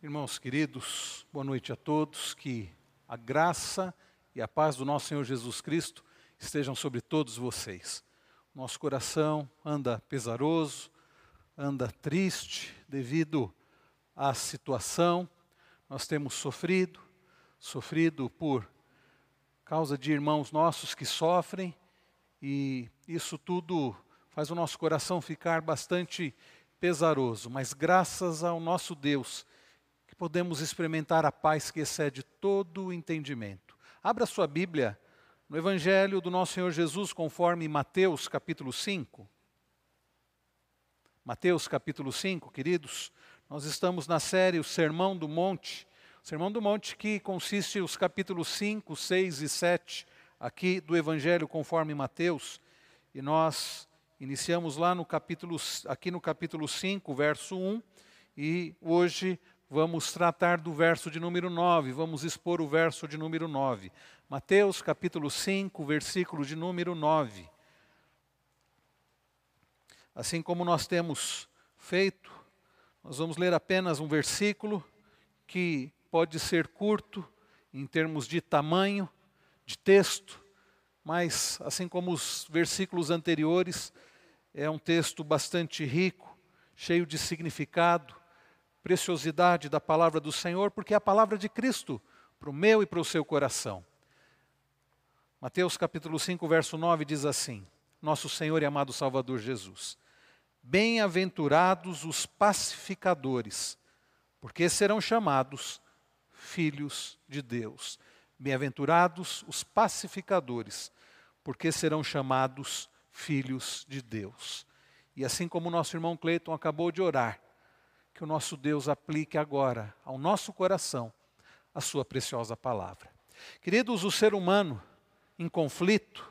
Irmãos queridos, boa noite a todos, que a graça e a paz do nosso Senhor Jesus Cristo estejam sobre todos vocês. Nosso coração anda pesaroso, anda triste devido à situação. Nós temos sofrido por causa de irmãos nossos que sofrem, e isso tudo faz o nosso coração ficar bastante pesaroso, mas graças ao nosso Deus, que podemos experimentar a paz que excede todo o entendimento. Abra sua Bíblia no Evangelho do nosso Senhor Jesus, conforme Mateus capítulo 5. Mateus capítulo 5, queridos, nós estamos na série O Sermão do Monte. O Sermão do Monte que consiste os capítulos 5, 6 e 7 aqui do Evangelho conforme Mateus. E nós iniciamos lá no capítulo 5, verso 1, e hoje vamos tratar do verso de número 9, vamos expor o verso de número 9. Mateus capítulo 5, versículo de número 9. Assim como nós temos feito, nós vamos ler apenas um versículo que pode ser curto em termos de tamanho, de texto, mas assim como os versículos anteriores, é um texto bastante rico, cheio de significado, preciosidade da palavra do Senhor, porque é a palavra de Cristo para o meu e para o seu coração. Mateus capítulo 5, verso 9 diz assim: Nosso Senhor e amado Salvador Jesus, bem-aventurados os pacificadores, porque serão chamados filhos de Deus. Bem-aventurados os pacificadores, porque serão chamados filhos de Deus. E assim como o nosso irmão Cleiton acabou de orar, que o nosso Deus aplique agora ao nosso coração a sua preciosa palavra. Queridos, o ser humano em conflito,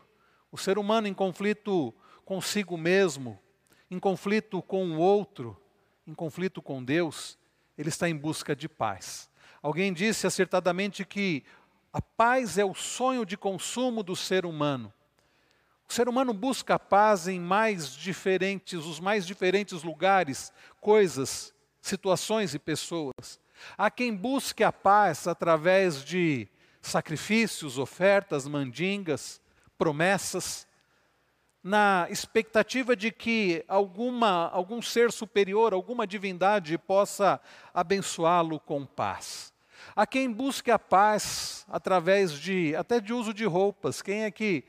o ser humano em conflito consigo mesmo, em conflito com o outro, em conflito com Deus, ele está em busca de paz. Alguém disse acertadamente que a paz é o sonho de consumo do ser humano. O ser humano busca a paz em os mais diferentes lugares, coisas, situações e pessoas. Há quem busque a paz através de sacrifícios, ofertas, mandingas, promessas, na expectativa de que algum ser superior, alguma divindade possa abençoá-lo com paz. Há quem busque a paz através até de uso de roupas. Quem é que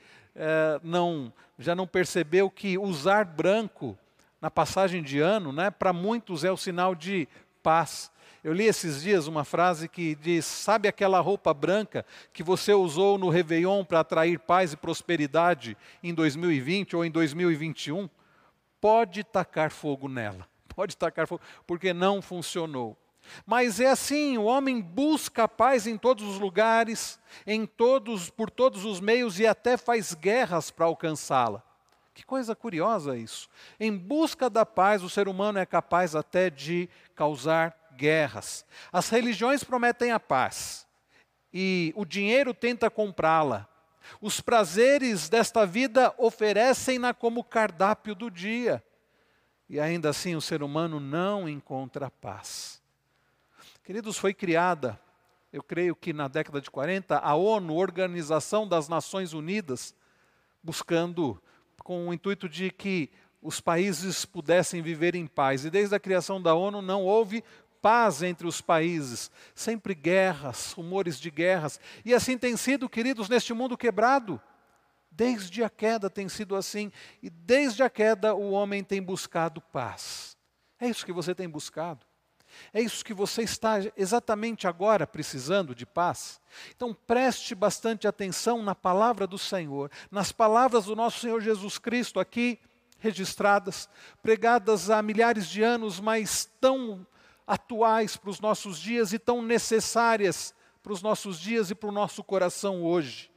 já não percebeu que usar branco na passagem de ano, né, para muitos é o sinal de paz? Eu li esses dias uma frase que diz: sabe aquela roupa branca que você usou no Réveillon para atrair paz e prosperidade em 2020 ou em 2021? Pode tacar fogo nela, pode tacar fogo, porque não funcionou. Mas é assim, o homem busca a paz em todos os lugares, por todos os meios, e até faz guerras para alcançá-la. Que coisa curiosa isso. Em busca da paz, o ser humano é capaz até de causar guerras. As religiões prometem a paz, e o dinheiro tenta comprá-la. Os prazeres desta vida oferecem-na como cardápio do dia. E ainda assim o ser humano não encontra paz. Queridos, foi criada, eu creio que na década de 40, a ONU, Organização das Nações Unidas, buscando, com o intuito de que os países pudessem viver em paz. E desde a criação da ONU não houve paz entre os países. Sempre guerras, rumores de guerras. E assim tem sido, queridos, neste mundo quebrado. Desde a queda tem sido assim. E desde a queda o homem tem buscado paz. É isso que você tem buscado. É isso que você está exatamente agora precisando de paz? Então preste bastante atenção na palavra do Senhor, nas palavras do nosso Senhor Jesus Cristo aqui registradas, pregadas há milhares de anos, mas tão atuais para os nossos dias e tão necessárias para os nossos dias e para o nosso coração hoje.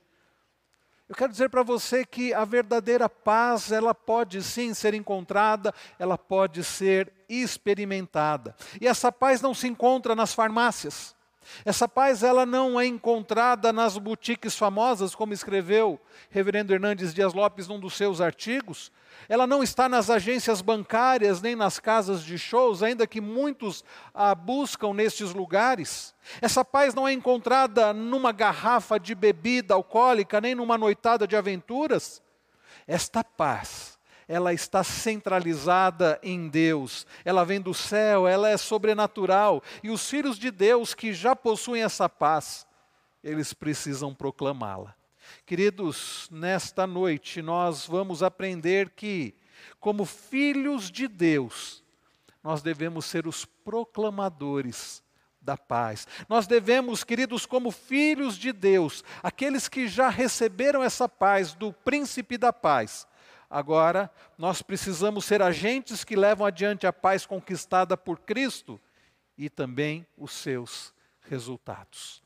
Eu quero dizer para você que a verdadeira paz, ela pode sim ser encontrada, ela pode ser experimentada. E essa paz não se encontra nas farmácias, Essa paz ela não é encontrada nas boutiques famosas, como escreveu Reverendo Hernandes Dias Lopes num dos seus artigos. Ela não está nas agências bancárias, nem nas casas de shows, ainda que muitos a buscam nestes lugares. Essa paz não é encontrada numa garrafa de bebida alcoólica, nem numa noitada de aventuras. Esta paz, ela está centralizada em Deus, ela vem do céu, ela é sobrenatural. E os filhos de Deus que já possuem essa paz, eles precisam proclamá-la. Queridos, nesta noite nós vamos aprender que, como filhos de Deus, nós devemos ser os proclamadores da paz. Nós devemos, queridos, como filhos de Deus, aqueles que já receberam essa paz do Príncipe da Paz, agora, nós precisamos ser agentes que levam adiante a paz conquistada por Cristo e também os seus resultados.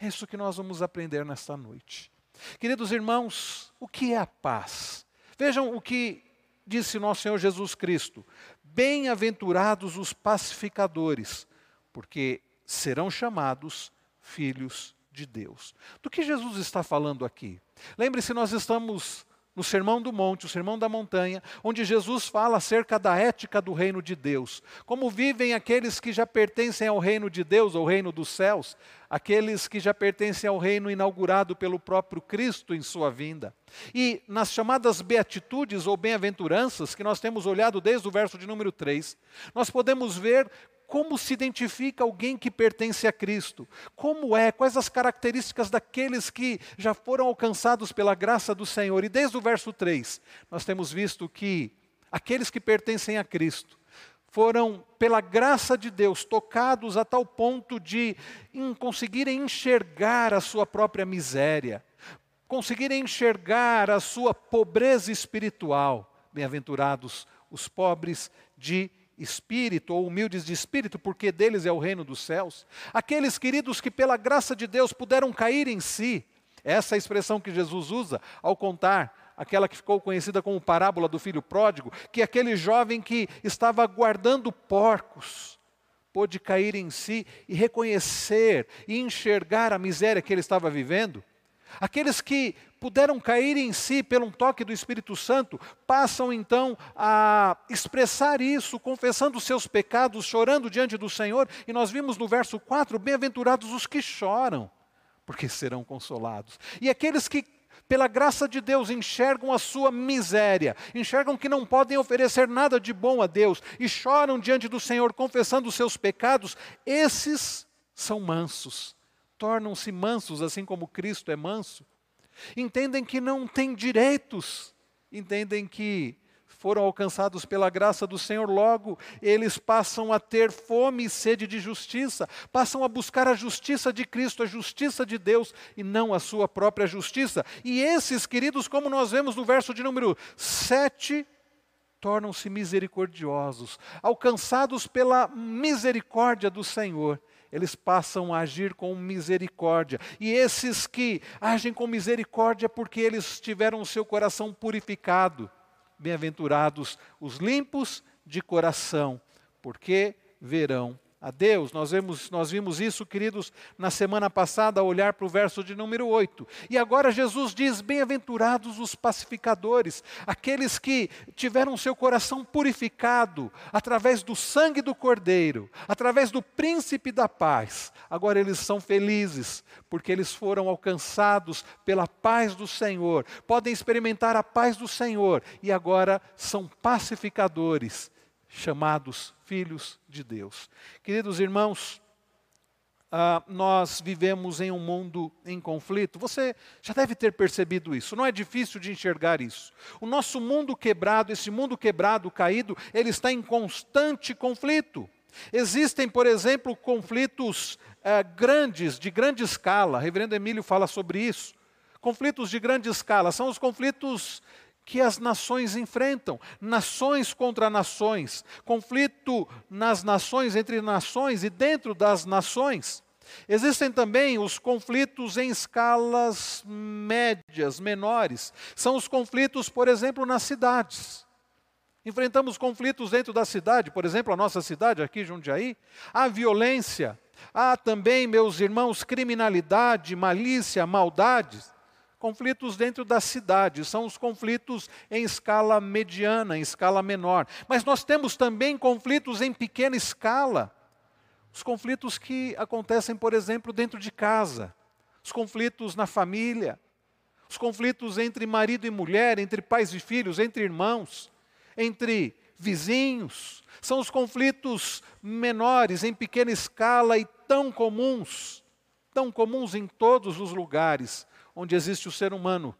É isso que nós vamos aprender nesta noite. Queridos irmãos, o que é a paz? Vejam o que disse nosso Senhor Jesus Cristo: bem-aventurados os pacificadores, porque serão chamados filhos de Deus. Do que Jesus está falando aqui? Lembre-se, nós estamos no Sermão do Monte, o Sermão da Montanha, onde Jesus fala acerca da ética do reino de Deus. Como vivem aqueles que já pertencem ao reino de Deus, ao reino dos céus, aqueles que já pertencem ao reino inaugurado pelo próprio Cristo em sua vinda. E nas chamadas beatitudes ou bem-aventuranças, que nós temos olhado desde o verso de número 3, nós podemos ver como se identifica alguém que pertence a Cristo? Como é? Quais as características daqueles que já foram alcançados pela graça do Senhor? E desde o verso 3, nós temos visto que aqueles que pertencem a Cristo foram, pela graça de Deus, tocados a tal ponto de conseguirem enxergar a sua própria miséria, conseguirem enxergar a sua pobreza espiritual. Bem-aventurados os pobres de espírito, ou humildes de espírito, porque deles é o reino dos céus. Aqueles, queridos, que pela graça de Deus puderam cair em si. Essa é a expressão que Jesus usa ao contar aquela que ficou conhecida como parábola do filho pródigo, que aquele jovem que estava guardando porcos pôde cair em si e reconhecer e enxergar a miséria que ele estava vivendo. Aqueles que puderam cair em si pelo um toque do Espírito Santo, passam então a expressar isso, confessando os seus pecados, chorando diante do Senhor. E nós vimos no verso 4, bem-aventurados os que choram, porque serão consolados. E aqueles que, pela graça de Deus, enxergam a sua miséria, enxergam que não podem oferecer nada de bom a Deus, e choram diante do Senhor, confessando os seus pecados, esses são mansos. Tornam-se mansos, assim como Cristo é manso. Entendem que não têm direitos, entendem que foram alcançados pela graça do Senhor, logo eles passam a ter fome e sede de justiça, passam a buscar a justiça de Cristo, a justiça de Deus, e não a sua própria justiça. E esses, queridos, como nós vemos no verso de número 7, tornam-se misericordiosos, alcançados pela misericórdia do Senhor. Eles passam a agir com misericórdia. E esses que agem com misericórdia porque eles tiveram o seu coração purificado. Bem-aventurados os limpos de coração, porque verão a Deus. Nós vimos isso, queridos, na semana passada, ao olhar para o verso de número 8. E agora Jesus diz, bem-aventurados os pacificadores, aqueles que tiveram seu coração purificado através do sangue do Cordeiro, através do Príncipe da Paz. Agora eles são felizes, porque eles foram alcançados pela paz do Senhor, podem experimentar a paz do Senhor, e agora são pacificadores, chamados filhos de Deus. Queridos irmãos, nós vivemos em um mundo em conflito. Você já deve ter percebido isso, não é difícil de enxergar isso. O nosso mundo quebrado, esse mundo quebrado, caído, ele está em constante conflito. Existem, por exemplo, conflitos grandes, de grande escala. Reverendo Emílio fala sobre isso. Conflitos de grande escala são os conflitos que as nações enfrentam, nações contra nações, conflito nas nações, entre nações e dentro das nações. Existem também os conflitos em escalas médias, menores. São os conflitos, por exemplo, nas cidades. Enfrentamos conflitos dentro da cidade, por exemplo, a nossa cidade aqui, Jundiaí. Há violência, há também, meus irmãos, criminalidade, malícia, maldades. Conflitos dentro da cidade, são os conflitos em escala mediana, em escala menor. Mas nós temos também conflitos em pequena escala. Os conflitos que acontecem, por exemplo, dentro de casa. Os conflitos na família. Os conflitos entre marido e mulher, entre pais e filhos, entre irmãos, entre vizinhos. São os conflitos menores, em pequena escala e tão comuns em todos os lugares onde existe o ser humano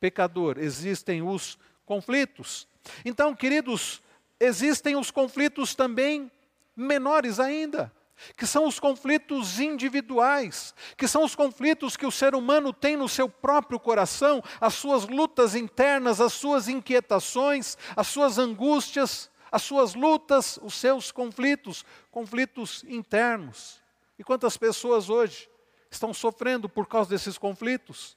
pecador, existem os conflitos. Então, queridos, existem os conflitos também menores ainda, que são os conflitos individuais, que são os conflitos que o ser humano tem no seu próprio coração, as suas lutas internas, as suas inquietações, as suas angústias, as suas lutas, os seus conflitos, conflitos internos. E quantas pessoas hoje estão sofrendo por causa desses conflitos?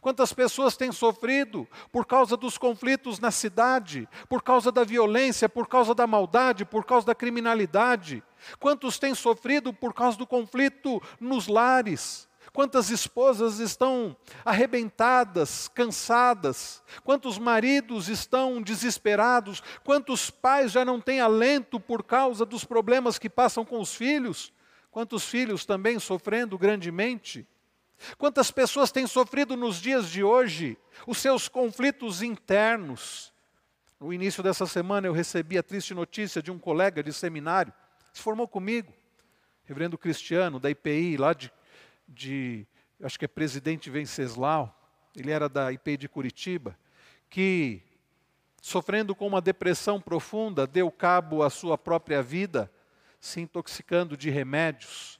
Quantas pessoas têm sofrido por causa dos conflitos na cidade, por causa da violência, por causa da maldade, por causa da criminalidade? Quantos têm sofrido por causa do conflito nos lares? Quantas esposas estão arrebentadas, cansadas? Quantos maridos estão desesperados? Quantos pais já não têm alento por causa dos problemas que passam com os filhos? Quantos filhos também sofrendo grandemente? Quantas pessoas têm sofrido nos dias de hoje os seus conflitos internos? No início dessa semana eu recebi a triste notícia de um colega de seminário, se formou comigo, Reverendo Cristiano, da IPI, lá de acho que é Presidente Venceslau, ele era da IPI de Curitiba, que sofrendo com uma depressão profunda, deu cabo à sua própria vida, se intoxicando de remédios.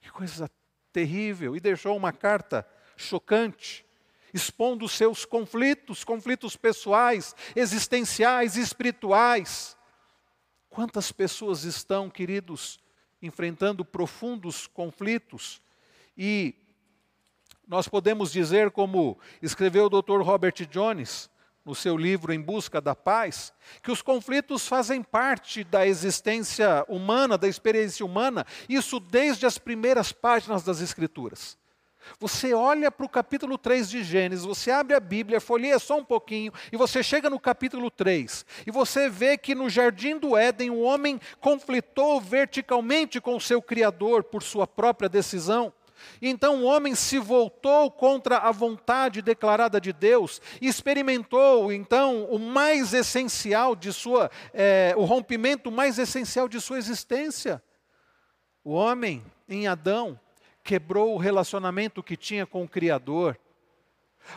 Que coisa terrível! E deixou uma carta chocante, expondo os seus conflitos, conflitos pessoais, existenciais, espirituais. Quantas pessoas estão, queridos, enfrentando profundos conflitos? E nós podemos dizer, como escreveu o Dr. Robert Jones, no seu livro Em Busca da Paz, que os conflitos fazem parte da existência humana, da experiência humana, isso desde as primeiras páginas das Escrituras. Você olha para o capítulo 3 de Gênesis, você abre a Bíblia, folheia só um pouquinho, e você chega no capítulo 3, e você vê que no jardim do Éden, o homem conflitou verticalmente com o seu Criador por sua própria decisão. Então o homem se voltou contra a vontade declarada de Deus e experimentou, então, o mais essencial de sua, o rompimento mais essencial de sua existência. O homem, em Adão, quebrou o relacionamento que tinha com o Criador.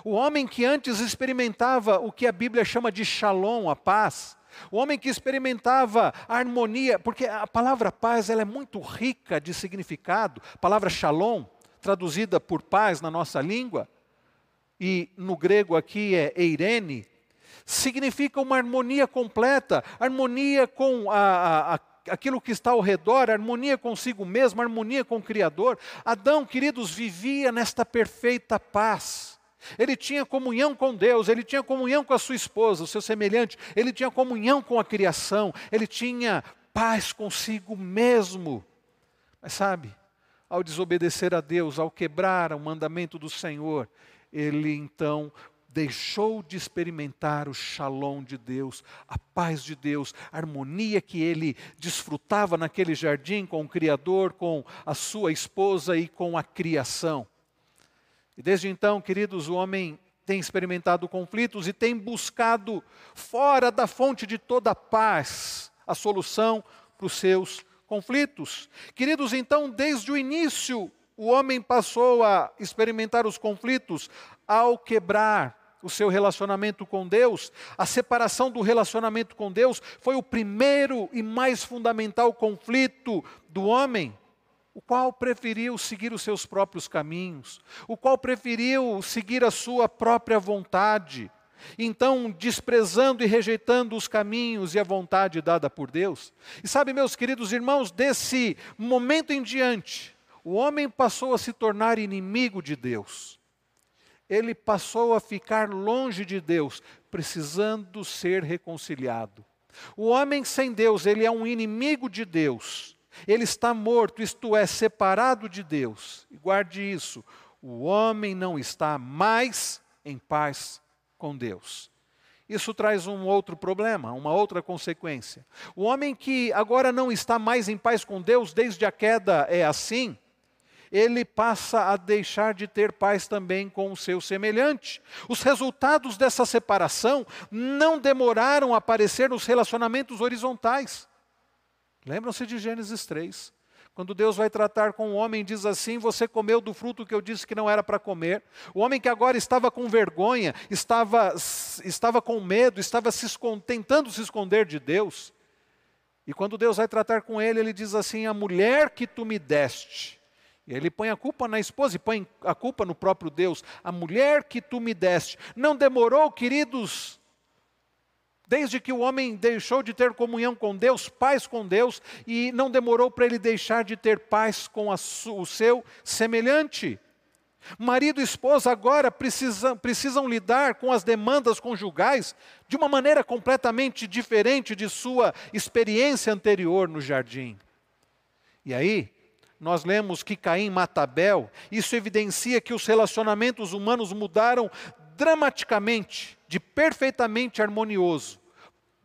O homem que antes experimentava o que a Bíblia chama de shalom, a paz. O homem que experimentava a harmonia, porque a palavra paz ela é muito rica de significado. A palavra shalom, traduzida por paz na nossa língua, e no grego aqui é eirene, significa uma harmonia completa, harmonia com aquilo que está ao redor, harmonia consigo mesmo, harmonia com o Criador. Adão, queridos, vivia nesta perfeita paz. Ele tinha comunhão com Deus, ele tinha comunhão com a sua esposa, o seu semelhante, ele tinha comunhão com a criação, ele tinha paz consigo mesmo. Mas sabe, ao desobedecer a Deus, ao quebrar o mandamento do Senhor, ele então deixou de experimentar o shalom de Deus, a paz de Deus, a harmonia que ele desfrutava naquele jardim com o Criador, com a sua esposa e com a criação. E desde então, queridos, o homem tem experimentado conflitos e tem buscado, fora da fonte de toda a paz, a solução para os seus conflitos. Queridos, então, desde o início, o homem passou a experimentar os conflitos ao quebrar o seu relacionamento com Deus. A separação do relacionamento com Deus foi o primeiro e mais fundamental conflito do homem, o qual preferiu seguir os seus próprios caminhos, o qual preferiu seguir a sua própria vontade, então desprezando e rejeitando os caminhos e a vontade dada por Deus. E sabe, meus queridos irmãos, desse momento em diante, o homem passou a se tornar inimigo de Deus. Ele passou a ficar longe de Deus, precisando ser reconciliado. O homem sem Deus, ele é um inimigo de Deus. Ele está morto, isto é, separado de Deus. E guarde isso, o homem não está mais em paz com Deus. Isso traz um outro problema, uma outra consequência. O homem que agora não está mais em paz com Deus, desde a queda é assim, ele passa a deixar de ter paz também com o seu semelhante. Os resultados dessa separação não demoraram a aparecer nos relacionamentos horizontais. Lembram-se de Gênesis 3, quando Deus vai tratar com o homem, diz assim: você comeu do fruto que eu disse que não era para comer. O homem que agora estava com vergonha, estava com medo, estava tentando se esconder de Deus. E quando Deus vai tratar com ele, ele diz assim: a mulher que tu me deste. E ele põe a culpa na esposa e põe a culpa no próprio Deus. A mulher que tu me deste. Não demorou, queridos, desde que o homem deixou de ter comunhão com Deus, paz com Deus, e não demorou para ele deixar de ter paz com o seu semelhante. Marido e esposa agora precisam lidar com as demandas conjugais de uma maneira completamente diferente de sua experiência anterior no jardim. E aí, nós lemos que Caim mata Abel. Isso evidencia que os relacionamentos humanos mudaram dramaticamente, de perfeitamente harmonioso,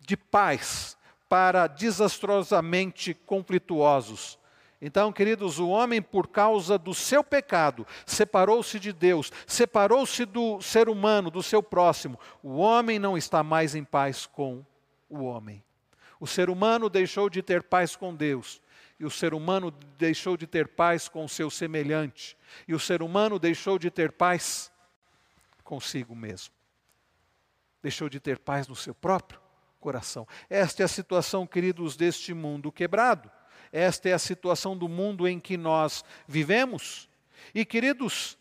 de paz, para desastrosamente conflituosos. Então, queridos, o homem, por causa do seu pecado, separou-se de Deus, separou-se do ser humano, do seu próximo. O homem não está mais em paz com o homem. O ser humano deixou de ter paz com Deus. E o ser humano deixou de ter paz com o seu semelhante. E o ser humano deixou de ter paz consigo mesmo. Deixou de ter paz no seu próprio coração. Esta é a situação, queridos, deste mundo quebrado. Esta é a situação do mundo em que nós vivemos. E, queridos,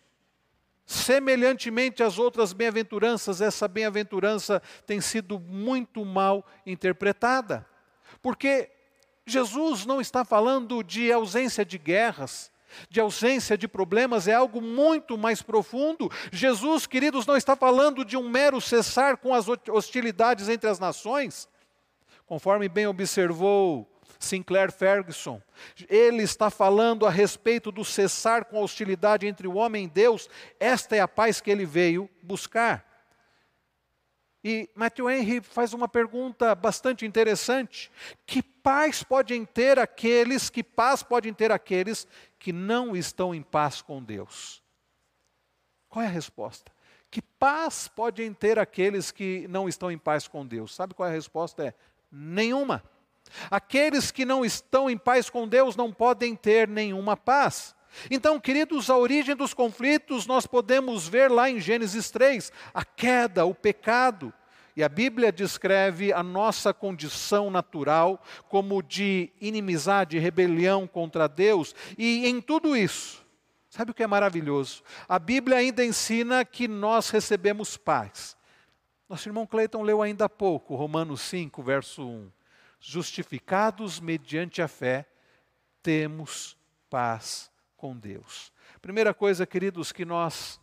semelhantemente às outras bem-aventuranças, essa bem-aventurança tem sido muito mal interpretada. Porque Jesus não está falando de ausência de guerras, de ausência de problemas, é algo muito mais profundo. Jesus, queridos, não está falando de um mero cessar com as hostilidades entre as nações. Conforme bem observou Sinclair Ferguson, ele está falando a respeito do cessar com a hostilidade entre o homem e Deus. Esta é a paz que ele veio buscar. E Matthew Henry faz uma pergunta bastante interessante. Que paz podem ter aqueles, que não estão em paz com Deus? Qual é a resposta? Que paz podem ter aqueles que não estão em paz com Deus? Sabe qual é a resposta? É nenhuma. Aqueles que não estão em paz com Deus não podem ter nenhuma paz. Então, queridos, a origem dos conflitos nós podemos ver lá em Gênesis 3, a queda, o pecado. E a Bíblia descreve a nossa condição natural como de inimizade, rebelião contra Deus. E em tudo isso, sabe o que é maravilhoso? A Bíblia ainda ensina que nós recebemos paz. Nosso irmão Cleiton leu ainda há pouco, Romanos 5, verso 1. Justificados mediante a fé, temos paz com Deus. Primeira coisa, queridos, que nós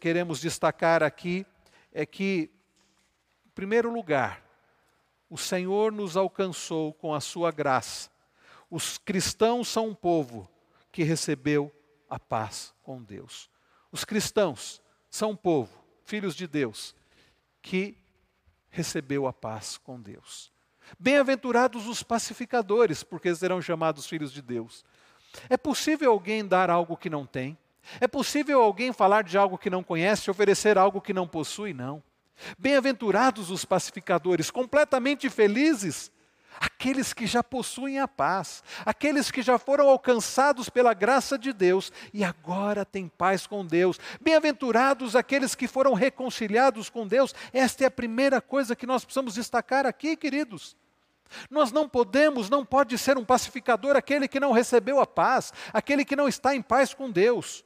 queremos destacar aqui é que, em primeiro lugar, o Senhor nos alcançou com a sua graça. Os cristãos são um povo que recebeu a paz com Deus. Os cristãos são um povo, filhos de Deus, que recebeu a paz com Deus. Bem-aventurados os pacificadores, porque serão chamados filhos de Deus. É possível alguém dar algo que não tem? É possível alguém falar de algo que não conhece, oferecer algo que não possui? Não. Bem-aventurados os pacificadores, completamente felizes, aqueles que já possuem a paz, aqueles que já foram alcançados pela graça de Deus e agora têm paz com Deus. Bem-aventurados aqueles que foram reconciliados com Deus. Esta é a primeira coisa que nós precisamos destacar aqui, queridos. Nós não podemos, não pode ser um pacificador aquele que não recebeu a paz, aquele que não está em paz com Deus.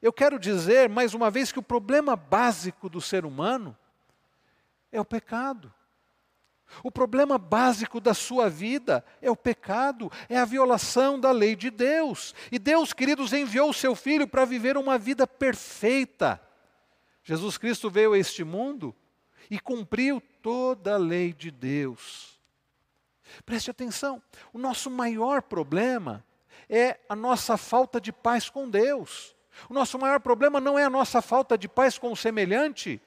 Eu quero dizer, mais uma vez, que o problema básico do ser humano é o pecado. O problema básico da sua vida é o pecado, é a violação da lei de Deus. E Deus, queridos, enviou o seu Filho para viver uma vida perfeita. Jesus Cristo veio a este mundo e cumpriu toda a lei de Deus. Preste atenção, o nosso maior problema é a nossa falta de paz com Deus. O nosso maior problema não é a nossa falta de paz com o semelhante.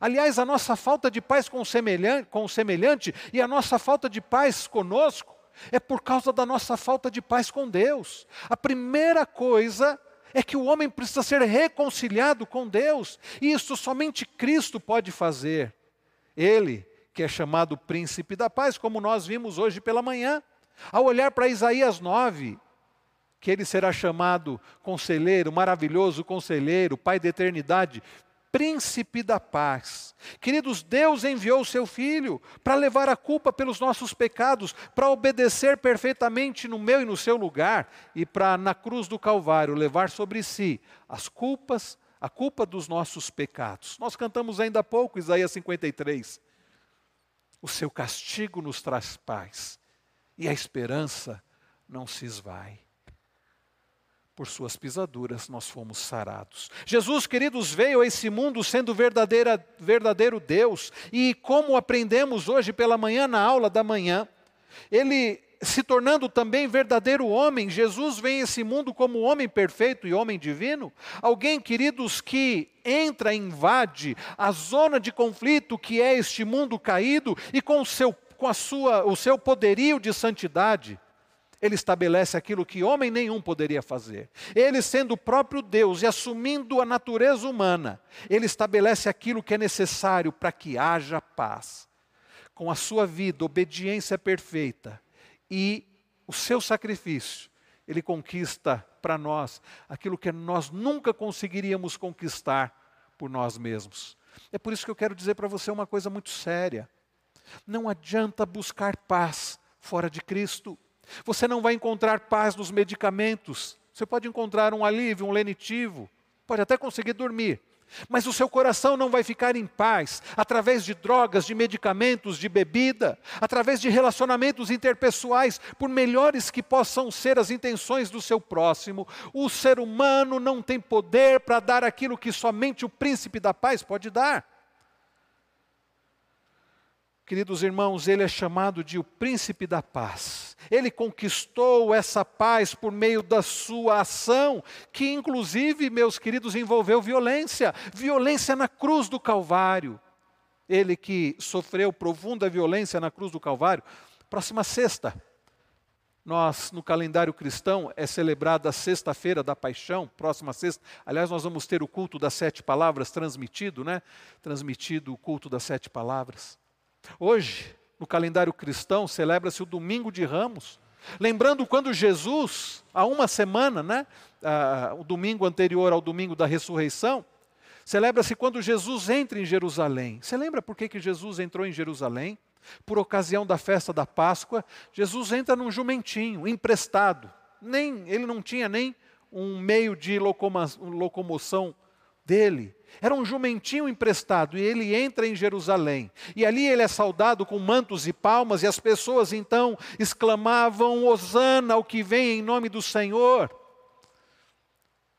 Aliás, a nossa falta de paz com o semelhante e a nossa falta de paz conosco é por causa da nossa falta de paz com Deus. A primeira coisa é que o homem precisa ser reconciliado com Deus, e isso somente Cristo pode fazer. Ele, que é chamado Príncipe da Paz, como nós vimos hoje pela manhã, ao olhar para Isaías 9, que ele será chamado Conselheiro, Maravilhoso Conselheiro, Pai da Eternidade, Príncipe da Paz. Queridos, Deus enviou o seu Filho para levar a culpa pelos nossos pecados, para obedecer perfeitamente no meu e no seu lugar, e para, na cruz do Calvário, levar sobre si a culpa dos nossos pecados. Nós cantamos ainda há pouco, Isaías 53. O seu castigo nos traz paz, e a esperança não se esvai. Por suas pisaduras nós fomos sarados. Jesus, queridos, veio a esse mundo sendo verdadeiro Deus. E como aprendemos hoje pela manhã, na aula da manhã, ele se tornando também verdadeiro homem. Jesus vem a esse mundo como homem perfeito e homem divino. Alguém, queridos, que entra e invade a zona de conflito que é este mundo caído, e com o seu poderio de santidade, ele estabelece aquilo que homem nenhum poderia fazer. Ele, sendo o próprio Deus e assumindo a natureza humana, ele estabelece aquilo que é necessário para que haja paz. Com a sua vida, obediência perfeita e o seu sacrifício, ele conquista para nós aquilo que nós nunca conseguiríamos conquistar por nós mesmos. É por isso que eu quero dizer para você uma coisa muito séria. Não adianta buscar paz fora de Cristo. Você não vai encontrar paz nos medicamentos. Você pode encontrar um alívio, um lenitivo, pode até conseguir dormir, mas o seu coração não vai ficar em paz através de drogas, de medicamentos, de bebida, através de relacionamentos interpessoais, por melhores que possam ser as intenções do seu próximo. O ser humano não tem poder para dar aquilo que somente o Príncipe da Paz pode dar. Queridos irmãos, ele é chamado de o Príncipe da Paz. Ele conquistou essa paz por meio da sua ação, que inclusive, meus queridos, envolveu violência. Violência na cruz do Calvário. Ele que sofreu profunda violência na cruz do Calvário. Próxima sexta, nós no calendário cristão é celebrada a Sexta-feira da Paixão, próxima sexta. Aliás, nós vamos ter o culto das 7 palavras transmitido, né? Transmitido o culto das 7 palavras. Hoje, no calendário cristão, celebra-se o Domingo de Ramos. Lembrando quando Jesus, há uma semana, o domingo anterior ao domingo da ressurreição, celebra-se quando Jesus entra em Jerusalém. Você lembra por que Jesus entrou em Jerusalém? Por ocasião da festa da Páscoa, Jesus entra num jumentinho emprestado. Ele não tinha nem um meio de locomoção dele. Era um jumentinho emprestado, e ele entra em Jerusalém. E ali ele é saudado com mantos e palmas, e as pessoas então exclamavam: Hosana ao que vem em nome do Senhor.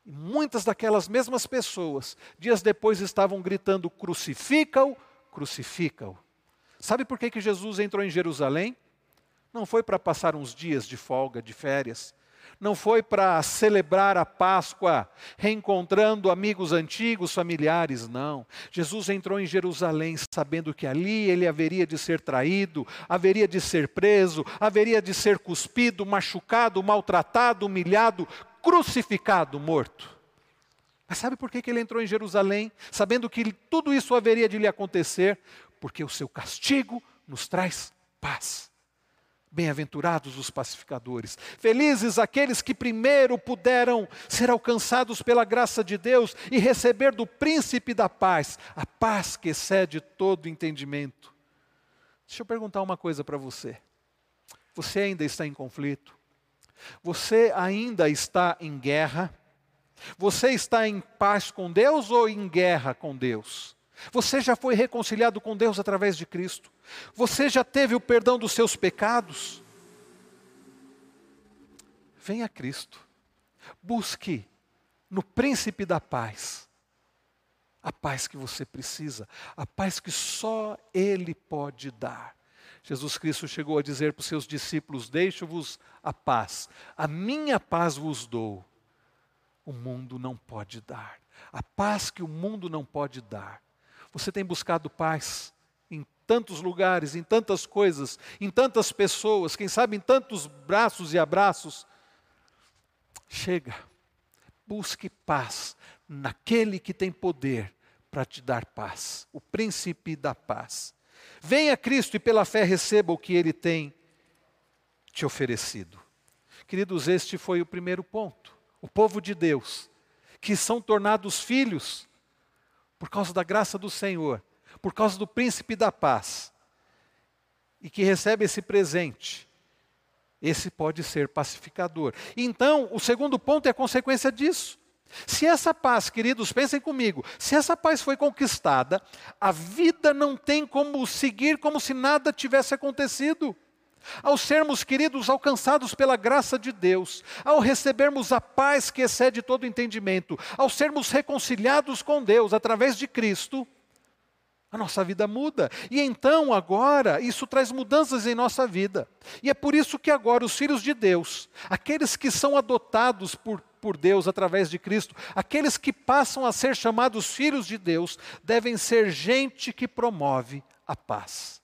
E muitas daquelas mesmas pessoas, dias depois, estavam gritando: crucifica-o, crucifica-o. Sabe por que Jesus entrou em Jerusalém? Não foi para passar uns dias de folga, de férias. Não foi para celebrar a Páscoa, reencontrando amigos antigos, familiares, não. Jesus entrou em Jerusalém sabendo que ali ele haveria de ser traído, haveria de ser preso, haveria de ser cuspido, machucado, maltratado, humilhado, crucificado, morto. Mas sabe por que ele entrou em Jerusalém, sabendo que tudo isso haveria de lhe acontecer? Porque o seu castigo nos traz paz. Bem-aventurados os pacificadores, felizes aqueles que primeiro puderam ser alcançados pela graça de Deus e receber do Príncipe da Paz, a paz que excede todo entendimento. Deixa eu perguntar uma coisa para você. Você ainda está em conflito? Você ainda está em guerra? Você está em paz com Deus ou em guerra com Deus? Você já foi reconciliado com Deus através de Cristo? Você já teve o perdão dos seus pecados? Venha a Cristo. Busque no Príncipe da Paz A paz que você precisa, a paz que só Ele pode dar. Jesus Cristo chegou a dizer para os seus discípulos: deixo-vos a paz, a minha paz vos dou. O mundo não pode dar, a paz que o mundo não pode dar. Você tem buscado paz em tantos lugares, em tantas coisas, em tantas pessoas, quem sabe em tantos braços e abraços. Chega, busque paz naquele que tem poder para te dar paz, o príncipe da paz. Venha a Cristo e pela fé receba o que Ele tem te oferecido. Queridos, este foi o primeiro ponto. O povo de Deus, que são tornados filhos por causa da graça do Senhor, por causa do príncipe da paz, e que recebe esse presente, esse pode ser pacificador. Então, o segundo ponto é a consequência disso. Se essa paz, queridos, pensem comigo, se essa paz foi conquistada, a vida não tem como seguir como se nada tivesse acontecido. Ao sermos, queridos, alcançados pela graça de Deus, ao recebermos a paz que excede todo entendimento, ao sermos reconciliados com Deus através de Cristo, a nossa vida muda. E então agora isso traz mudanças em nossa vida. E é por isso que agora os filhos de Deus, aqueles que são adotados por Deus através de Cristo, aqueles que passam a ser chamados filhos de Deus, devem ser gente que promove a paz.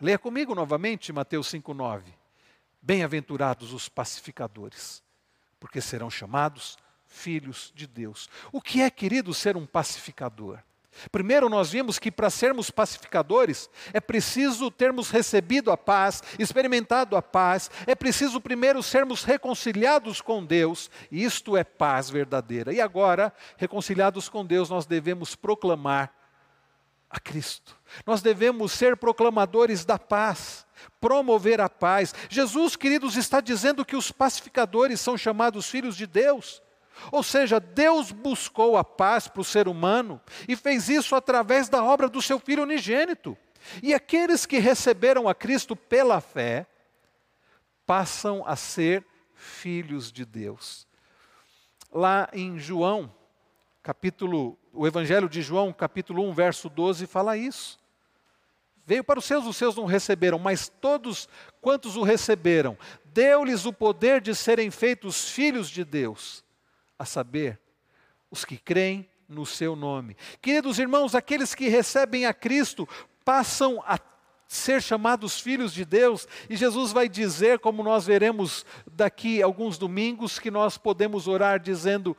Leia comigo novamente Mateus 5.9. Bem-aventurados os pacificadores, porque serão chamados filhos de Deus. O que é, querido, ser um pacificador? Primeiro, nós vimos que para sermos pacificadores é preciso termos recebido a paz, experimentado a paz, é preciso primeiro sermos reconciliados com Deus, e isto é paz verdadeira. E agora, reconciliados com Deus, nós devemos proclamar a Cristo. Nós devemos ser proclamadores da paz, promover a paz. Jesus, queridos, está dizendo que os pacificadores são chamados filhos de Deus. Ou seja, Deus buscou a paz para o ser humano e fez isso através da obra do seu Filho unigênito. E aqueles que receberam a Cristo pela fé passam a ser filhos de Deus. Lá em João, o Evangelho de João, capítulo 1, verso 12, fala isso. Veio para os seus não receberam, mas todos quantos o receberam, deu-lhes o poder de serem feitos filhos de Deus, a saber, os que creem no seu nome. Queridos irmãos, aqueles que recebem a Cristo passam a ser chamados filhos de Deus, e Jesus vai dizer, como nós veremos daqui alguns domingos, que nós podemos orar dizendo: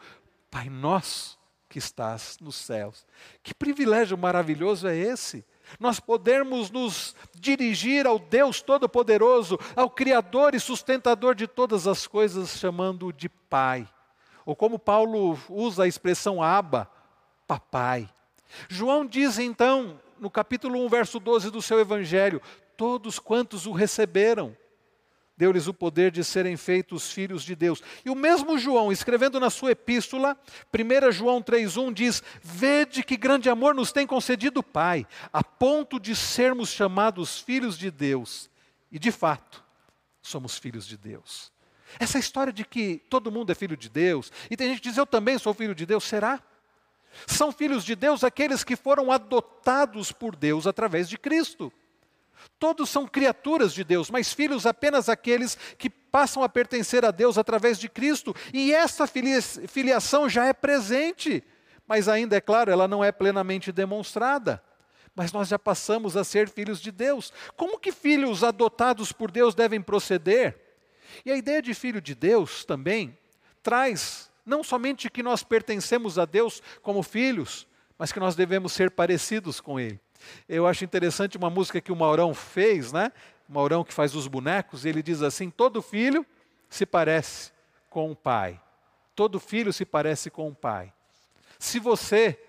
Pai nosso que estás nos céus. Que privilégio maravilhoso é esse? Nós podemos nos dirigir ao Deus Todo-Poderoso, ao Criador e Sustentador de todas as coisas, chamando-o de Pai. Ou como Paulo usa a expressão Abba, papai. João diz então, no capítulo 1, verso 12 do seu evangelho, todos quantos o receberam, deu-lhes o poder de serem feitos filhos de Deus. E o mesmo João, escrevendo na sua epístola, 1 João 3,1 diz: vede que grande amor nos tem concedido o Pai, a ponto de sermos chamados filhos de Deus. E de fato, somos filhos de Deus. Essa história de que todo mundo é filho de Deus, e tem gente que diz, eu também sou filho de Deus, será? São filhos de Deus aqueles que foram adotados por Deus através de Cristo. Todos são criaturas de Deus, mas filhos apenas aqueles que passam a pertencer a Deus através de Cristo. E essa filiação já é presente, mas ainda, é claro, ela não é plenamente demonstrada. Mas nós já passamos a ser filhos de Deus. Como que filhos adotados por Deus devem proceder? E a ideia de filho de Deus também traz não somente que nós pertencemos a Deus como filhos, mas que nós devemos ser parecidos com Ele. Eu acho interessante uma música que o Maurão fez, né? O Maurão que faz os bonecos, ele diz assim: todo filho se parece com o pai. Todo filho se parece com o pai. Se você,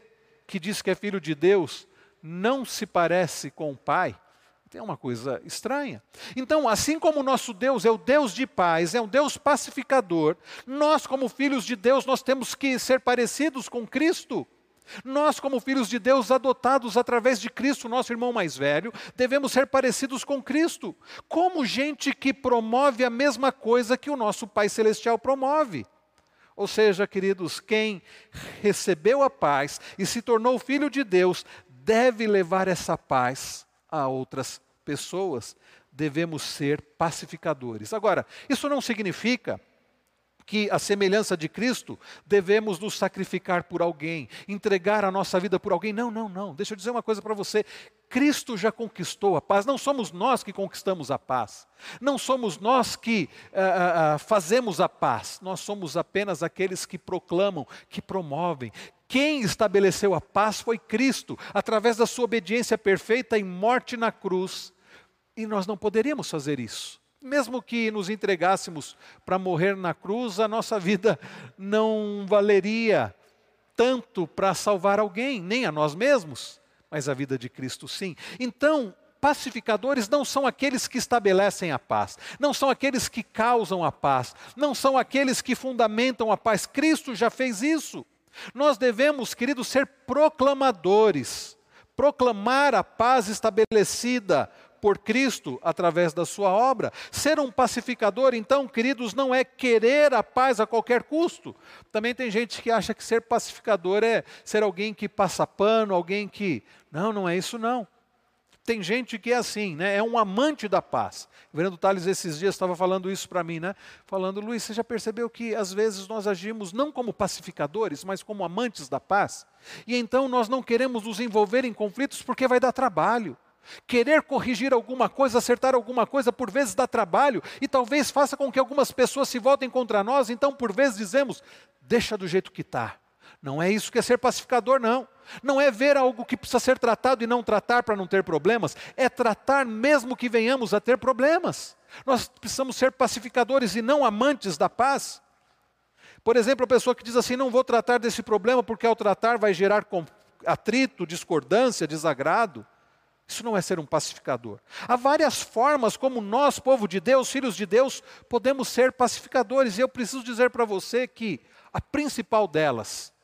que diz que é filho de Deus, não se parece com o pai, é uma coisa estranha. Então, assim como o nosso Deus é o Deus de paz, é um Deus pacificador, nós como filhos de Deus, nós temos que ser parecidos com Cristo. Nós como filhos de Deus, adotados através de Cristo, nosso irmão mais velho, devemos ser parecidos com Cristo, como gente que promove a mesma coisa que o nosso Pai Celestial promove. Ou seja, queridos, quem recebeu a paz e se tornou filho de Deus, deve levar essa paz a outras pessoas. Devemos ser pacificadores. Agora, isso não significa que, à semelhança de Cristo, devemos nos sacrificar por alguém, entregar a nossa vida por alguém. Não, não, não. Deixa eu dizer uma coisa para você. Cristo já conquistou a paz. Não somos nós que conquistamos a paz. Não somos nós que fazemos a paz. Nós somos apenas aqueles que proclamam, que promovem. Quem estabeleceu a paz foi Cristo, através da sua obediência perfeita e morte na cruz. E nós não poderíamos fazer isso. Mesmo que nos entregássemos para morrer na cruz, a nossa vida não valeria tanto para salvar alguém, nem a nós mesmos, mas a vida de Cristo sim. Então, pacificadores não são aqueles que estabelecem a paz, não são aqueles que causam a paz, não são aqueles que fundamentam a paz. Cristo já fez isso. Nós devemos, queridos, ser proclamadores, proclamar a paz estabelecida por Cristo, através da sua obra. Ser um pacificador, então, queridos, não é querer a paz a qualquer custo. Também tem gente que acha que ser pacificador é ser alguém que passa pano, alguém que... Não, não é isso não. Tem gente que é assim, né? É um amante da paz. O Verando Tales esses dias estava falando isso para mim, né? Falando, Luiz, você já percebeu que às vezes nós agimos não como pacificadores, mas como amantes da paz? E então nós não queremos nos envolver em conflitos porque vai dar trabalho. Querer corrigir alguma coisa, acertar alguma coisa, por vezes dá trabalho e talvez faça com que algumas pessoas se voltem contra nós. Então, por vezes dizemos, deixa do jeito que está. Não é isso que é ser pacificador, não. Não é ver algo que precisa ser tratado e não tratar para não ter problemas. É tratar mesmo que venhamos a ter problemas. Nós precisamos ser pacificadores e não amantes da paz. Por exemplo, a pessoa que diz assim, não vou tratar desse problema porque ao tratar vai gerar atrito, discordância, desagrado. Isso não é ser um pacificador. Há várias formas como nós, povo de Deus, filhos de Deus, podemos ser pacificadores. E eu preciso dizer para você que a principal delas,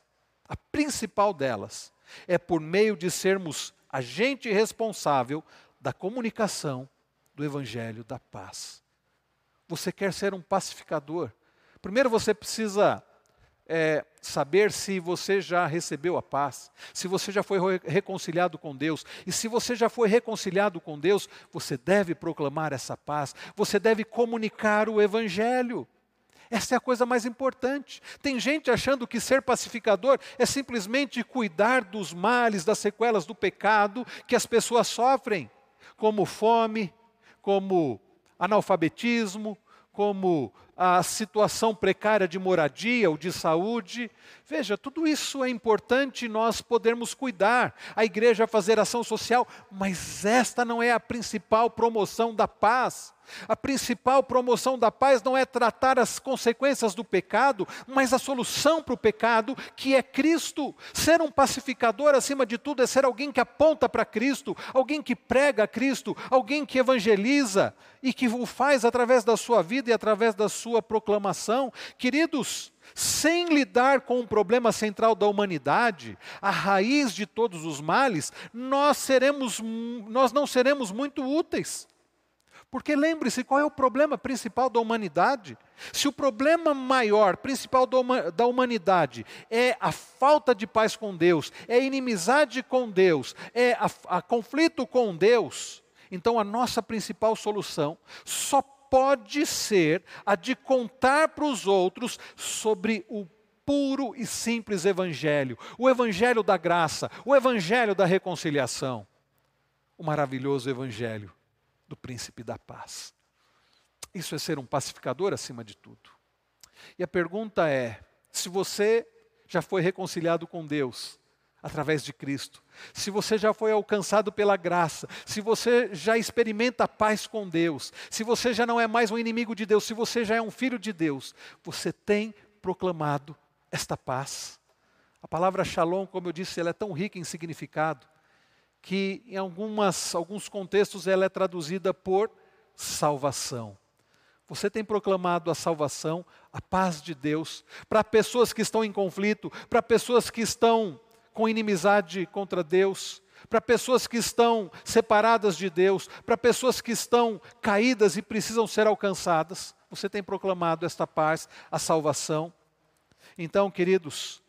é por meio de sermos agente responsável da comunicação do Evangelho da Paz. Você quer ser um pacificador? Primeiro você precisa... saber se você já recebeu a paz, se você já foi reconciliado com Deus. E se você já foi reconciliado com Deus, você deve proclamar essa paz, você deve comunicar o Evangelho. Essa é a coisa mais importante. Tem gente achando que ser pacificador é simplesmente cuidar dos males, das sequelas do pecado que as pessoas sofrem, como fome, como analfabetismo, como a situação precária de moradia ou de saúde. Veja, tudo isso é importante nós podermos cuidar, a igreja fazer ação social, mas esta não é a principal promoção da paz. A principal promoção da paz não é tratar as consequências do pecado, mas a solução para o pecado, que é Cristo. Ser um pacificador, acima de tudo, é ser alguém que aponta para Cristo, alguém que prega a Cristo, alguém que evangeliza e que o faz através da sua vida e através da sua proclamação. Queridos, sem lidar com o problema central da humanidade, a raiz de todos os males, nós não seremos muito úteis. Porque lembre-se, qual é o problema principal da humanidade? Se o problema maior, principal da humanidade, é a falta de paz com Deus, é a inimizade com Deus, é a conflito com Deus, então a nossa principal solução só pode ser a de contar para os outros sobre o puro e simples Evangelho, o Evangelho da graça, o Evangelho da reconciliação, o maravilhoso Evangelho do príncipe da paz. Isso é ser um pacificador acima de tudo. E a pergunta é, se você já foi reconciliado com Deus através de Cristo, se você já foi alcançado pela graça, se você já experimenta a paz com Deus, se você já não é mais um inimigo de Deus, se você já é um filho de Deus, você tem proclamado esta paz? A palavra shalom, como eu disse, ela é tão rica em significado que em alguns contextos ela é traduzida por salvação. Você tem proclamado a salvação, a paz de Deus, para pessoas que estão em conflito, para pessoas que estão com inimizade contra Deus, para pessoas que estão separadas de Deus, para pessoas que estão caídas e precisam ser alcançadas. Você tem proclamado esta paz, a salvação. Então, queridos,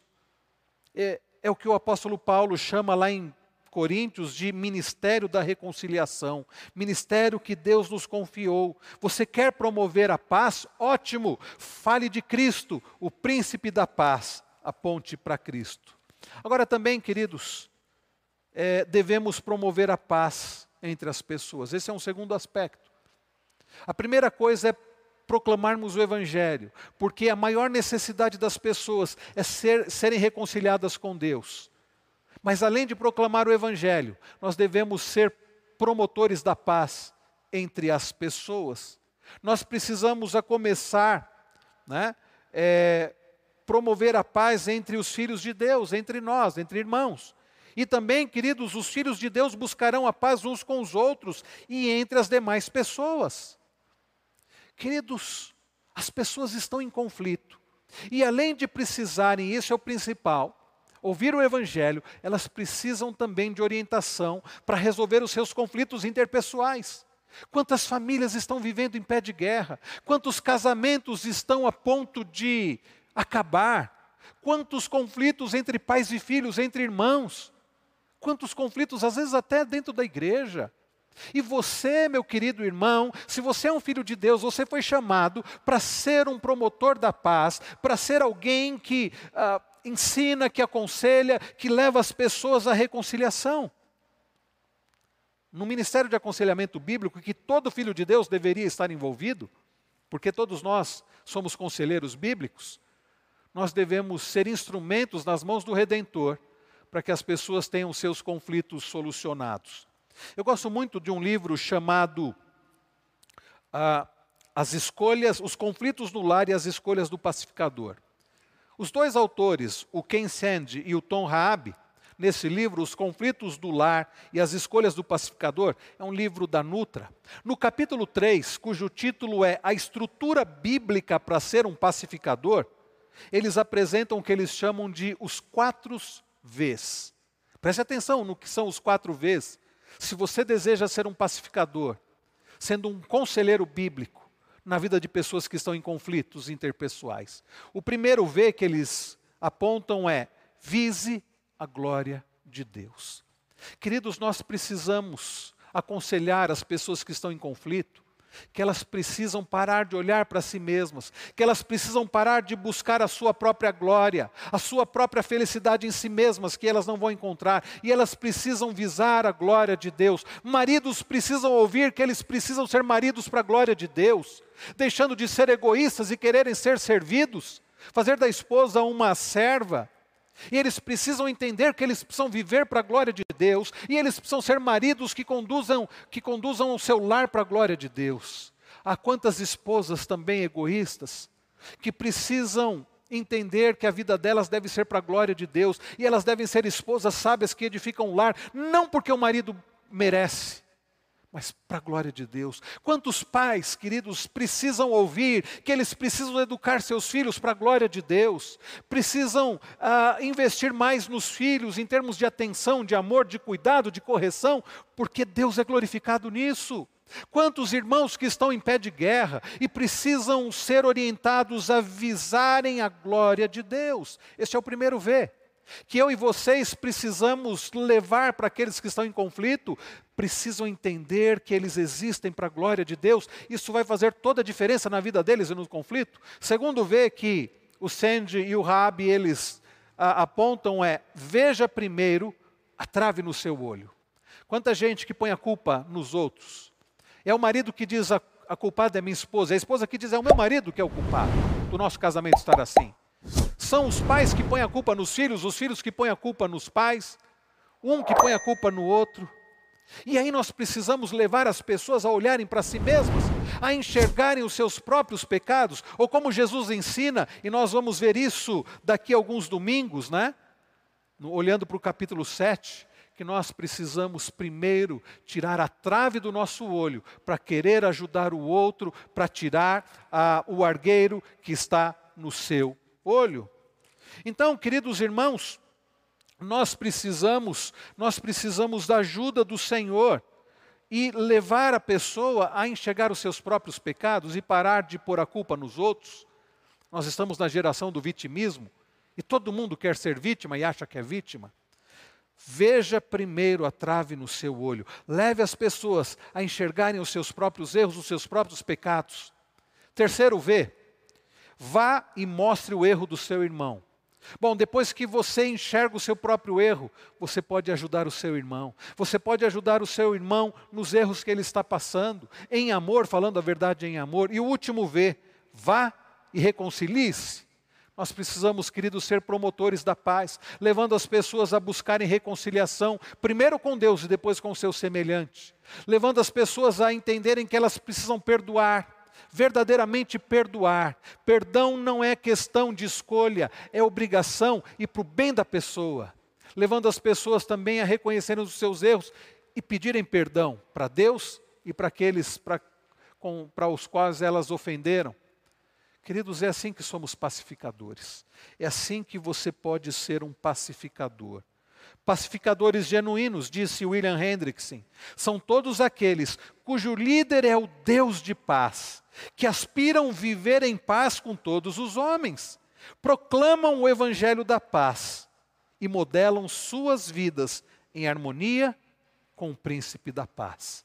é o que o apóstolo Paulo chama lá em Coríntios de ministério da reconciliação, ministério que Deus nos confiou. Você quer promover a paz? Ótimo! Fale de Cristo, o príncipe da paz. Aponte para Cristo. Agora também, queridos, devemos promover a paz entre as pessoas. Esse é um segundo aspecto. A primeira coisa é proclamarmos o Evangelho, porque a maior necessidade das pessoas é serem reconciliadas com Deus. Mas além de proclamar o Evangelho, nós devemos ser promotores da paz entre as pessoas. Nós precisamos a começar, promover a paz entre os filhos de Deus, entre nós, entre irmãos. E também, queridos, os filhos de Deus buscarão a paz uns com os outros e entre as demais pessoas. Queridos, as pessoas estão em conflito. E além de precisarem, isso é o principal, ouvir o Evangelho, elas precisam também de orientação para resolver os seus conflitos interpessoais. Quantas famílias estão vivendo em pé de guerra? Quantos casamentos estão a ponto de acabar? Quantos conflitos entre pais e filhos, entre irmãos? Quantos conflitos, às vezes até dentro da igreja? E você, meu querido irmão, se você é um filho de Deus, você foi chamado para ser um promotor da paz, para ser alguém que ensina, que aconselha, que leva as pessoas à reconciliação. No ministério de aconselhamento bíblico, que todo filho de Deus deveria estar envolvido, porque todos nós somos conselheiros bíblicos, nós devemos ser instrumentos nas mãos do Redentor, para que as pessoas tenham seus conflitos solucionados. Eu gosto muito de um livro chamado As Escolhas, Os Conflitos no Lar e as Escolhas do Pacificador. Os dois autores, o Ken Sande e o Tom Raabe, nesse livro, Os Conflitos do Lar e as Escolhas do Pacificador, é um livro da Nutra. No capítulo 3, cujo título é A Estrutura Bíblica para Ser um Pacificador, eles apresentam o que eles chamam de os 4 V's. Preste atenção no que são os 4 V's. Se você deseja ser um pacificador, sendo um conselheiro bíblico, na vida de pessoas que estão em conflitos interpessoais. O primeiro V que eles apontam é: vise a glória de Deus. Queridos, nós precisamos aconselhar as pessoas que estão em conflito, que elas precisam parar de olhar para si mesmas, que elas precisam parar de buscar a sua própria glória, a sua própria felicidade em si mesmas, que elas não vão encontrar, e elas precisam visar a glória de Deus. Maridos precisam ouvir que eles precisam ser maridos para a glória de Deus, deixando de ser egoístas e quererem ser servidos, fazer da esposa uma serva. E eles precisam entender que eles precisam viver para a glória de Deus. E eles precisam ser maridos que conduzam o seu lar para a glória de Deus. Há quantas esposas também egoístas que precisam entender que a vida delas deve ser para a glória de Deus. E elas devem ser esposas sábias que edificam o lar, não porque o marido merece, mas para a glória de Deus. Quantos pais, queridos, precisam ouvir que eles precisam educar seus filhos para a glória de Deus. Precisam investir mais nos filhos em termos de atenção, de amor, de cuidado, de correção, porque Deus é glorificado nisso. Quantos irmãos que estão em pé de guerra e precisam ser orientados a visarem a glória de Deus. Este é o primeiro V, que eu e vocês precisamos levar para aqueles que estão em conflito, precisam entender que eles existem para a glória de Deus. Isso vai fazer toda a diferença na vida deles e no conflito. Segundo vê que o Sandy e o Raabe, eles apontam veja primeiro a trave no seu olho. Quanta gente que põe a culpa nos outros. É o marido que diz a culpada é minha esposa, é a esposa que diz é o meu marido que é o culpado do nosso casamento estar assim. São os pais que põem a culpa nos filhos, os filhos que põem a culpa nos pais, um que põe a culpa no outro. E aí nós precisamos levar as pessoas a olharem para si mesmas, a enxergarem os seus próprios pecados, ou como Jesus ensina, e nós vamos ver isso daqui a alguns domingos, olhando para o capítulo 7, que nós precisamos primeiro tirar a trave do nosso olho, para querer ajudar o outro, para tirar o argueiro que está no seu olho. Então, queridos irmãos, nós precisamos da ajuda do Senhor e levar a pessoa a enxergar os seus próprios pecados e parar de pôr a culpa nos outros. Nós estamos na geração do vitimismo e todo mundo quer ser vítima e acha que é vítima. Veja primeiro a trave no seu olho. Leve as pessoas a enxergarem os seus próprios erros, os seus próprios pecados. Terceiro V, vá e mostre o erro do seu irmão. Bom, depois que você enxerga o seu próprio erro, você pode ajudar o seu irmão. Você pode ajudar o seu irmão nos erros que ele está passando, em amor, falando a verdade em amor. E o último V, vá e reconcilie-se. Nós precisamos, queridos, ser promotores da paz, levando as pessoas a buscarem reconciliação, primeiro com Deus e depois com o seu semelhante. Levando as pessoas a entenderem que elas precisam perdoar. Verdadeiramente perdoar. Perdão não é questão de escolha, é obrigação e para o bem da pessoa. Levando as pessoas também a reconhecerem os seus erros e pedirem perdão para Deus e para aqueles para os quais elas ofenderam. Queridos, é assim que somos pacificadores. É assim que você pode ser um pacificador. Pacificadores genuínos, disse William Hendrickson, são todos aqueles cujo líder é o Deus de paz, que aspiram viver em paz com todos os homens, proclamam o Evangelho da paz e modelam suas vidas em harmonia com o Príncipe da Paz.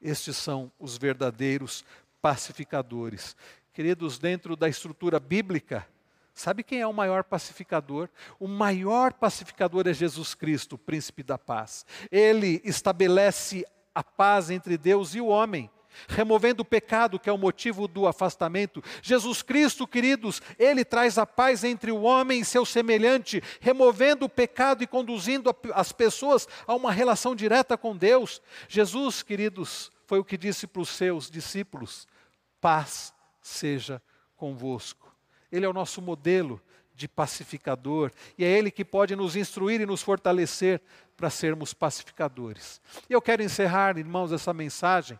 Estes são os verdadeiros pacificadores. Queridos, dentro da estrutura bíblica, sabe quem é o maior pacificador? O maior pacificador é Jesus Cristo, o Príncipe da Paz. Ele estabelece a paz entre Deus e o homem, removendo o pecado que é o motivo do afastamento. Jesus Cristo, queridos, ele traz a paz entre o homem e seu semelhante, removendo o pecado e conduzindo as pessoas a uma relação direta com Deus. Jesus, queridos, foi o que disse para os seus discípulos: paz seja convosco. Ele é o nosso modelo de pacificador e é Ele que pode nos instruir e nos fortalecer para sermos pacificadores. E eu quero encerrar, irmãos, essa mensagem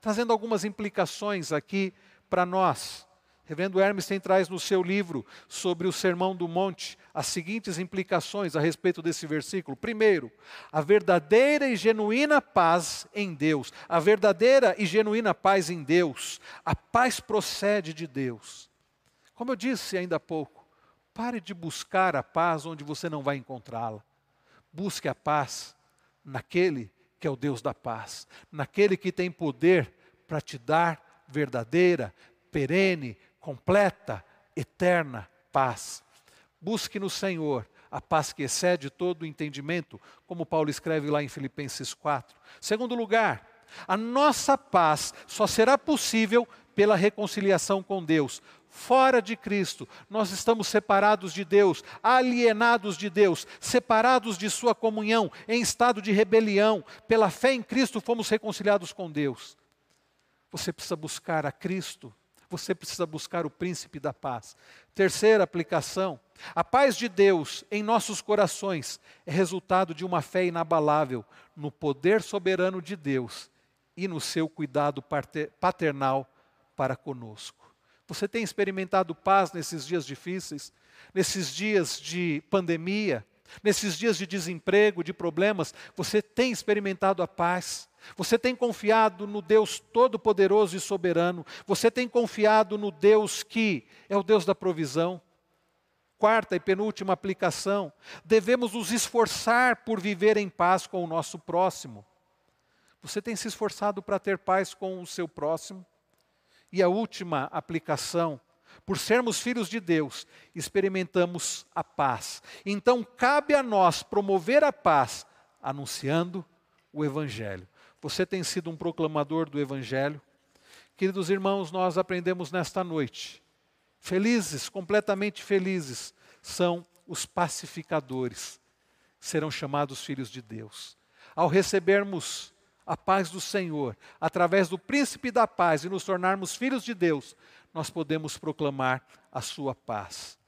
trazendo algumas implicações aqui para nós. Reverendo Hermes traz no seu livro sobre o Sermão do Monte as seguintes implicações a respeito desse versículo. Primeiro, a verdadeira e genuína paz em Deus. A verdadeira e genuína paz em Deus. A paz procede de Deus. Como eu disse ainda há pouco, pare de buscar a paz onde você não vai encontrá-la. Busque a paz naquele que é o Deus da paz, naquele que tem poder para te dar verdadeira, perene, completa, eterna paz. Busque no Senhor a paz que excede todo o entendimento, como Paulo escreve lá em Filipenses 4. Segundo lugar, a nossa paz só será possível pela reconciliação com Deus. Fora de Cristo, nós estamos separados de Deus, alienados de Deus, separados de sua comunhão, em estado de rebelião. Pela fé em Cristo fomos reconciliados com Deus. Você precisa buscar a Cristo, você precisa buscar o Príncipe da Paz. Terceira aplicação, a paz de Deus em nossos corações é resultado de uma fé inabalável no poder soberano de Deus e no seu cuidado paternal para conosco. Você tem experimentado paz nesses dias difíceis, nesses dias de pandemia, nesses dias de desemprego, de problemas? Você tem experimentado a paz? Você tem confiado no Deus Todo-Poderoso e Soberano? Você tem confiado no Deus que é o Deus da provisão? Quarta e penúltima aplicação, devemos nos esforçar por viver em paz com o nosso próximo. Você tem se esforçado para ter paz com o seu próximo? E a última aplicação, por sermos filhos de Deus, experimentamos a paz. Então cabe a nós promover a paz, anunciando o Evangelho. Você tem sido um proclamador do Evangelho? Queridos irmãos, nós aprendemos nesta noite. Felizes, completamente felizes, são os pacificadores. Serão chamados filhos de Deus. Ao recebermos a paz do Senhor, através do Príncipe da Paz e nos tornarmos filhos de Deus, nós podemos proclamar a sua paz.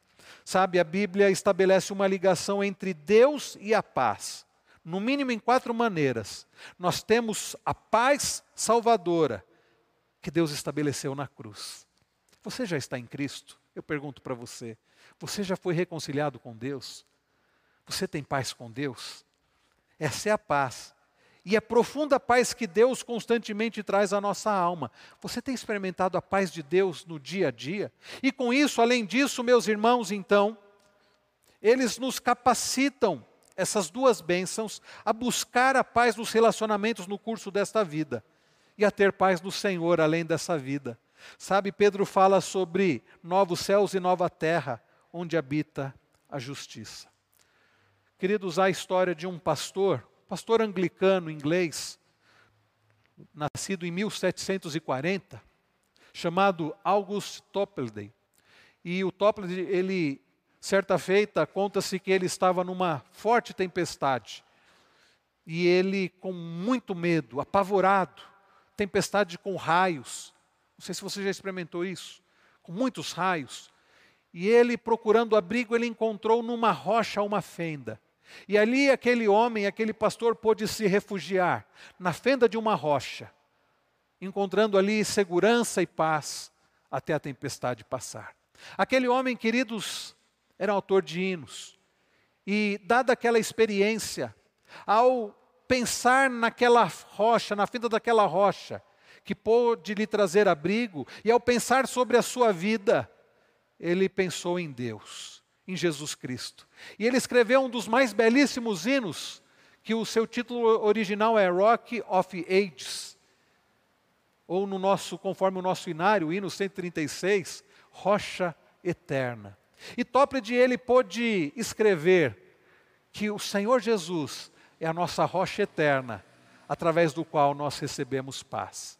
Sabe, a Bíblia estabelece uma ligação entre Deus e a paz, no mínimo em quatro maneiras. Nós temos a paz salvadora que Deus estabeleceu na cruz. Você já está em Cristo? Eu pergunto para você, você já foi reconciliado com Deus? Você tem paz com Deus? Essa é a paz. e a profunda paz que Deus constantemente traz à nossa alma. Você tem experimentado a paz de Deus no dia a dia? E com isso, além disso, meus irmãos, então, eles nos capacitam, essas duas bênçãos, a buscar a paz nos relacionamentos no curso desta vida e a ter paz no Senhor além dessa vida. Sabe, Pedro fala sobre novos céus e nova terra, onde habita a justiça. Queridos, há a história de um pastor anglicano inglês, nascido em 1740, chamado August Topeldey. E o Topeldey, ele, certa feita, conta-se que ele estava numa forte tempestade. E ele, com muito medo, apavorado, tempestade com raios. Não sei se você já experimentou isso, com muitos raios. E ele, procurando abrigo, ele encontrou numa rocha uma fenda. E ali aquele homem, aquele pastor, pôde se refugiar na fenda de uma rocha, encontrando ali segurança e paz até a tempestade passar. Aquele homem, queridos, era um autor de hinos. E dada aquela experiência, ao pensar naquela rocha, na fenda daquela rocha, que pôde lhe trazer abrigo, e ao pensar sobre a sua vida, ele pensou em Deus, em Jesus Cristo. E ele escreveu um dos mais belíssimos hinos, que o seu título original é Rock of Ages, ou no nosso, conforme o nosso hinário, o hino 136, Rocha Eterna. E Topled, ele pôde escrever que o Senhor Jesus é a nossa rocha eterna, através do qual nós recebemos paz.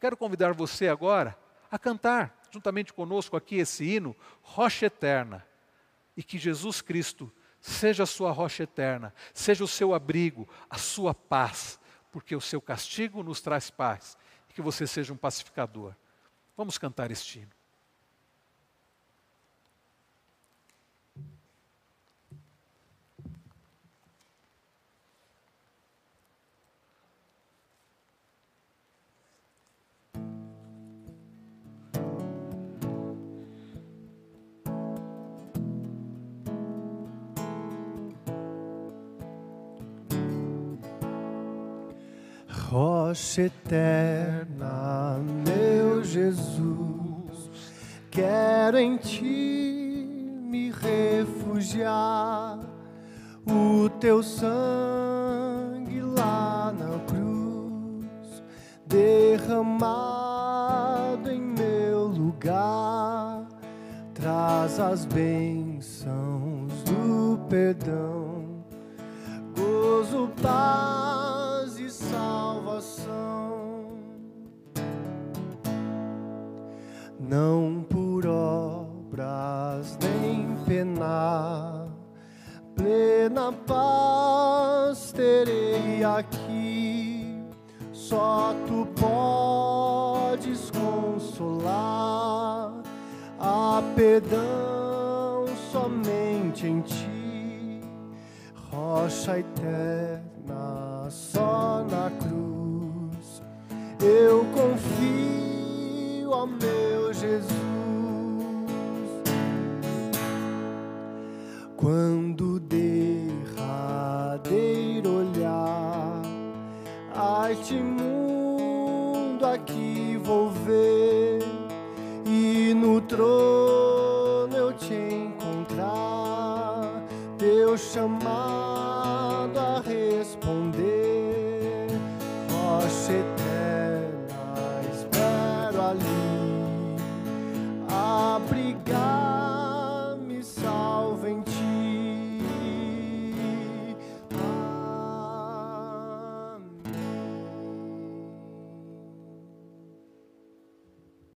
Quero convidar você agora a cantar juntamente conosco aqui esse hino, Rocha Eterna, e que Jesus Cristo seja a sua rocha eterna, seja o seu abrigo, a sua paz, porque o seu castigo nos traz paz, e que você seja um pacificador. Vamos cantar este hino. Rocha eterna, meu Jesus, quero em Ti me refugiar. O Teu sangue lá na cruz, derramado em meu lugar, traz as bênçãos do perdão, gozo, paz e salvação. Não por obras nem penar, plena paz terei aqui. Só Tu podes consolar, há perdão somente em Ti. Rocha eterna, só na cruz eu confio, ó meu Jesus. Quando o derradeiro olhar a este mundo aqui vou ver, e no trono eu Te encontrar, Teu chamado a responder. Rocha eterna, espero ali